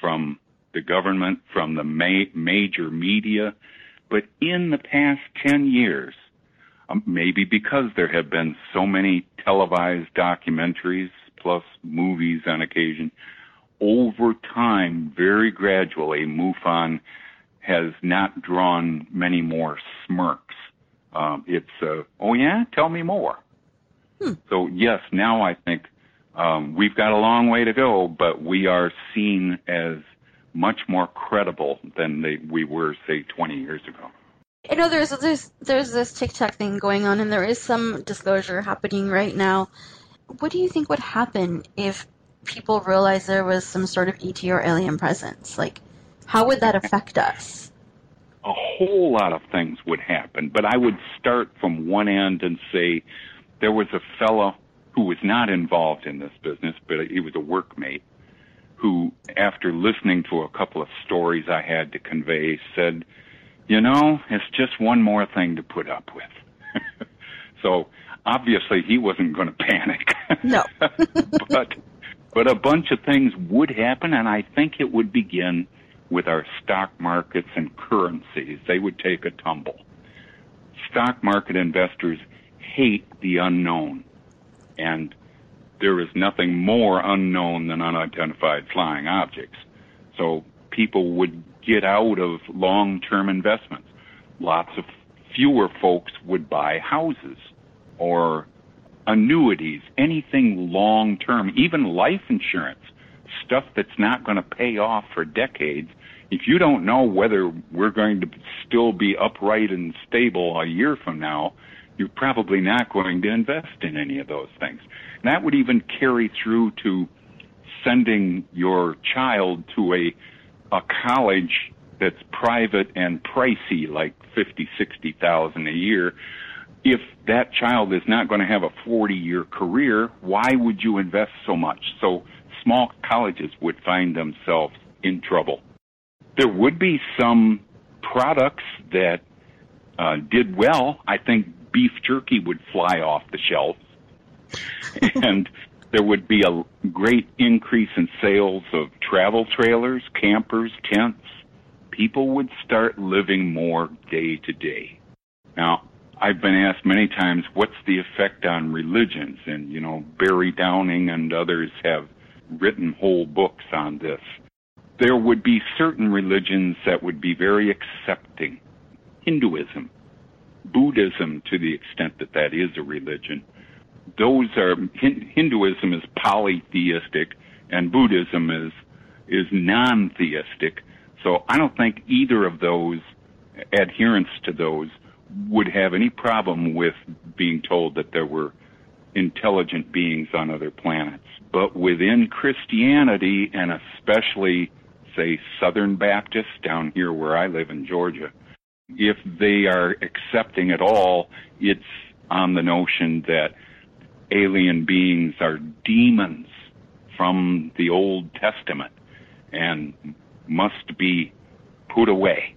from the government, from the major media. But in the past 10 years, maybe because there have been so many televised documentaries plus movies on occasion. Over time, very gradually, MUFON has not drawn many more smirks. Oh yeah, tell me more. So yes, now I think we've got a long way to go, but we are seen as much more credible than we were, say, 20 years ago. You know, there's this Tic Tac thing going on, and there is some disclosure happening right now. What do you think would happen if people realized there was some sort of ET or alien presence? Like, how would that affect us? A whole lot of things would happen, but I would start from one end and say there was a fellow who was not involved in this business, but he was a workmate who, after listening to a couple of stories I had to convey, said, you know, it's just one more thing to put up with. So obviously he wasn't going to panic. No. But a bunch of things would happen, and I think it would begin with our stock markets and currencies. They would take a tumble. Stock market investors hate the unknown, and there is nothing more unknown than unidentified flying objects. So people would get out of long-term investments. Lots of fewer folks would buy houses or annuities, anything long-term, even life insurance, stuff that's not going to pay off for decades. If you don't know whether we're going to still be upright and stable a year from now, you're probably not going to invest in any of those things. And that would even carry through to sending your child to a college that's private and pricey, like $50,000-$60,000 a year. If that child is not going to have a 40-year career, why would you invest so much? So small colleges would find themselves in trouble. There would be some products that did well. I think beef jerky would fly off the shelves, and there would be a great increase in sales of travel trailers, campers, tents. People would start living more day to day. Now, I've been asked many times, what's the effect on religions? And, you know, Barry Downing and others have written whole books on this. There would be certain religions that would be very accepting. Hinduism, Buddhism, to the extent that that is a religion. Those are, Hinduism is polytheistic, and Buddhism is non-theistic. So I don't think either of those, adherents to those, would have any problem with being told that there were intelligent beings on other planets. But within Christianity, and especially, say, Southern Baptists down here where I live in Georgia, if they are accepting at all, it's on the notion that alien beings are demons from the Old Testament and must be put away.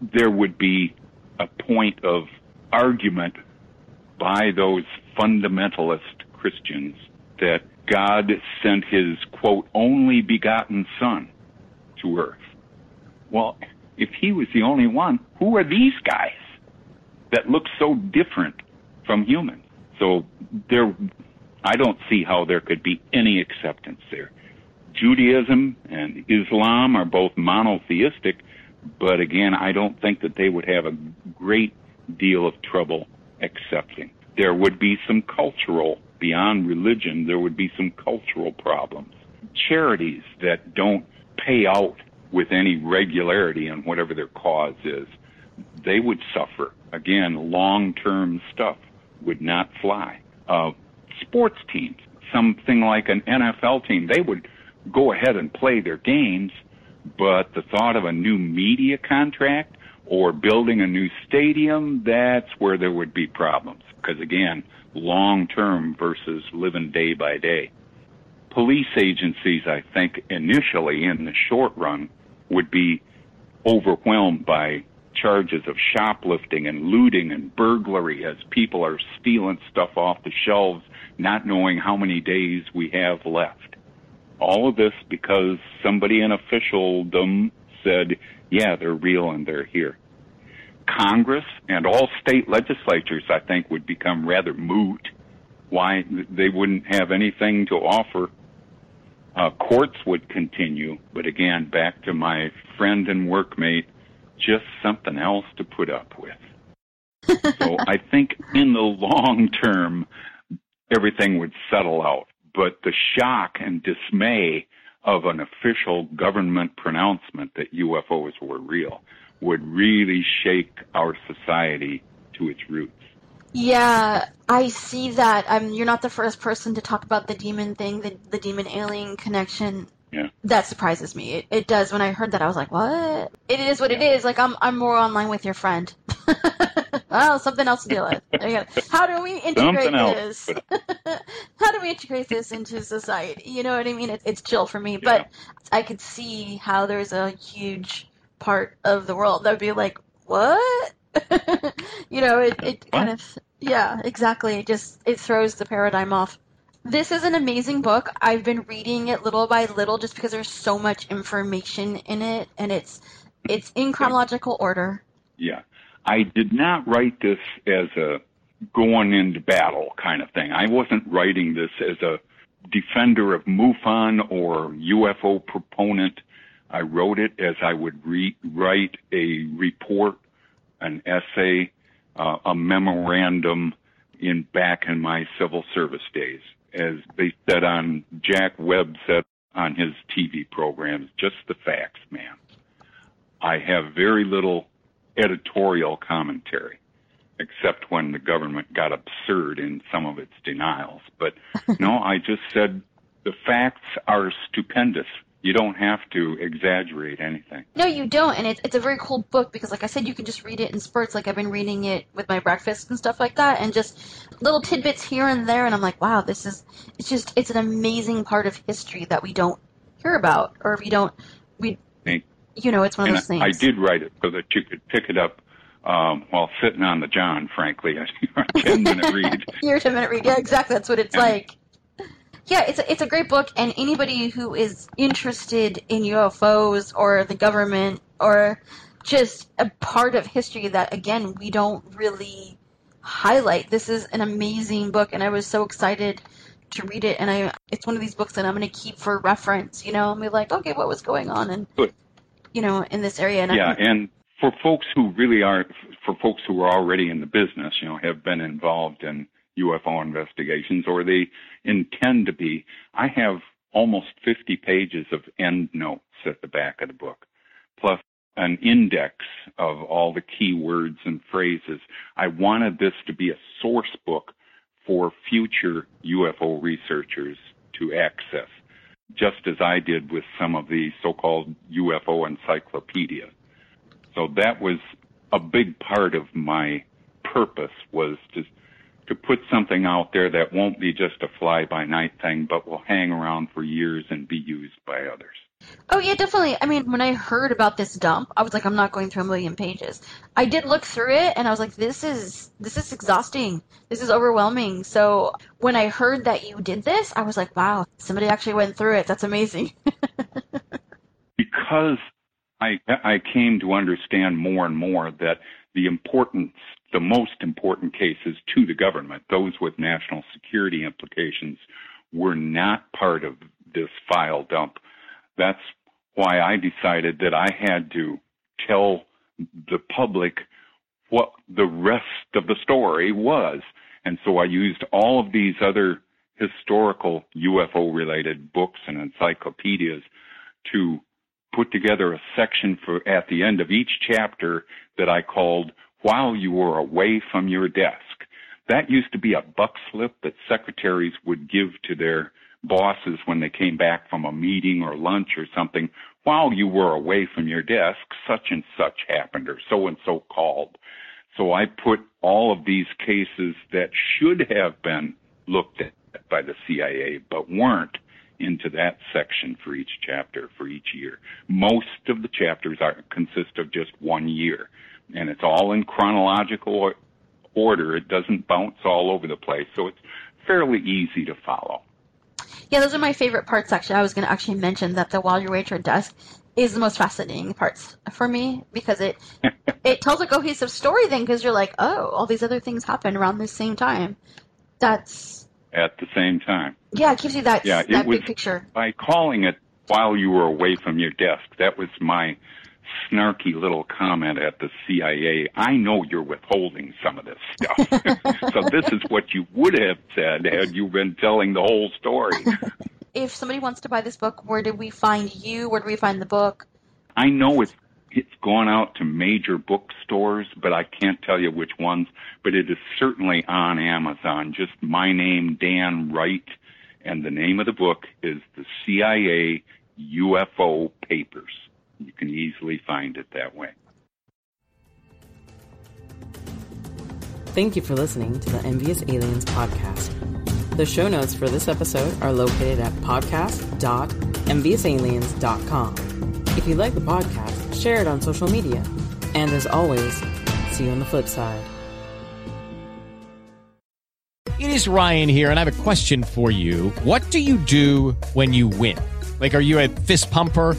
There would be a point of argument by those fundamentalist Christians that God sent his, quote, only begotten son to earth. Well, if he was the only one, who are these guys that look so different from humans? So there, I don't see how there could be any acceptance there. Judaism and Islam are both monotheistic, but again, I don't think that they would have a great deal of trouble accepting. There would be some cultural, beyond religion, there would be some cultural problems. Charities that don't pay out with any regularity on whatever their cause is, they would suffer. Again, long-term stuff would not fly. Sports teams, something like an NFL team, they would go ahead and play their games, but the thought of a new media contract or building a new stadium, that's where there would be problems. Because again, long-term versus living day by day. Police agencies, I think, initially in the short run would be overwhelmed by charges of shoplifting and looting and burglary as people are stealing stuff off the shelves, not knowing how many days we have left. All of this because somebody in officialdom said, yeah, they're real and they're here. Congress and all state legislatures, I think, would become rather moot. Why they wouldn't have anything to offer. Courts would continue, but again, back to my friend and workmate, just something else to put up with. So I think in the long term, everything would settle out. But the shock and dismay of an official government pronouncement that UFOs were real would really shake our society to its roots. Yeah, I see that. You're not the first person to talk about the demon thing, the demon-alien connection. Yeah. That surprises me. It does. When I heard that, I was like, what? It is what it is. Like, I'm more online with your friend. Well, something else to deal with. There you go. How do we integrate this? How do we integrate this into society? You know what I mean? It's chill for me. Yeah. But I could see how there's a huge part of the world that would be like, what? You know, it kind of, yeah, exactly. It throws the paradigm off. This is an amazing book. I've been reading it little by little just because there's so much information in it, and it's in chronological order. Yeah. I did not write this as a going into battle kind of thing. I wasn't writing this as a defender of MUFON or UFO proponent. I wrote it as I would write a report, an essay, a memorandum back in my civil service days. As they said on Jack Webb said on his TV programs, just the facts, man. I have very little editorial commentary, except when the government got absurd in some of its denials. But no, I just said the facts are stupendous. You don't have to exaggerate anything. No, you don't, and it's a very cool book because, like I said, you can just read it in spurts. Like, I've been reading it with my breakfast and stuff like that, and just little tidbits here and there, and I'm like, wow, this is – it's an amazing part of history that we don't hear about, or we don't – you know, it's one of those things. I did write it so that you could pick it up while sitting on the john, frankly, a 10-minute read. Your 10-minute read, yeah, exactly. That's what it's like. Yeah, it's a great book, and anybody who is interested in UFOs or the government or just a part of history that, again, we don't really highlight. This is an amazing book, and I was so excited to read it, and it's one of these books that I'm going to keep for reference, you know, and be like, okay, what was going on and, you know, in this area. And yeah, and for folks who really are, for folks who are already in the business, you know, have been involved in UFO investigations, or they intend to be, I have almost 50 pages of endnotes at the back of the book, plus an index of all the key words and phrases. I wanted this to be a source book for future UFO researchers to access, just as I did with some of the so-called UFO encyclopedia. So that was a big part of my purpose, was to put something out there that won't be just a fly-by-night thing, but will hang around for years and be used by others. Oh, yeah, definitely. I mean, when I heard about this dump, I was like, I'm not going through a million pages. I did look through it, and I was like, this is exhausting. This is overwhelming. So when I heard that you did this, I was like, wow, somebody actually went through it. That's amazing. Because I came to understand more and more that the most important cases to the government, those with national security implications, were not part of this file dump. That's why I decided that I had to tell the public what the rest of the story was. And so I used all of these other historical UFO-related books and encyclopedias to put together a section for at the end of each chapter that I called While You Were Away From Your Desk. That used to be a buck slip that secretaries would give to their bosses when they came back from a meeting or lunch or something. While you were away from your desk, such and such happened, or so and so called. So I put all of these cases that should have been looked at by the CIA but weren't into that section for each chapter for each year. Most of the chapters consist of just one year, and it's all in chronological order. It doesn't bounce all over the place, so it's fairly easy to follow. Yeah, those are my favorite parts, actually. I was going to actually mention that the While You're Away at Your Desk is the most fascinating parts for me, because it tells a cohesive story then, because you're like, oh, all these other things happen around the same time. That's at the same time. Yeah, it gives you that, yeah, that big picture. By calling it while you were away from your desk, that was my snarky little comment at the CIA. I know you're withholding some of this stuff. So this is what you would have said had you been telling the whole story. If somebody wants to buy this book, where do we find you? Where do we find the book? I know it's gone out to major bookstores, but I can't tell you which ones. But it is certainly on Amazon. Just my name, Dan Wright, and the name of the book is The CIA UFO Papers. You can easily find it that way. Thank you for listening to the Envious Aliens podcast. The show notes for this episode are located at podcast.enviousalien.com. If you like the podcast, share it on social media. And as always, see you on the flip side. It is Ryan here, and I have a question for you. What do you do when you win? Like, are you a fist pumper?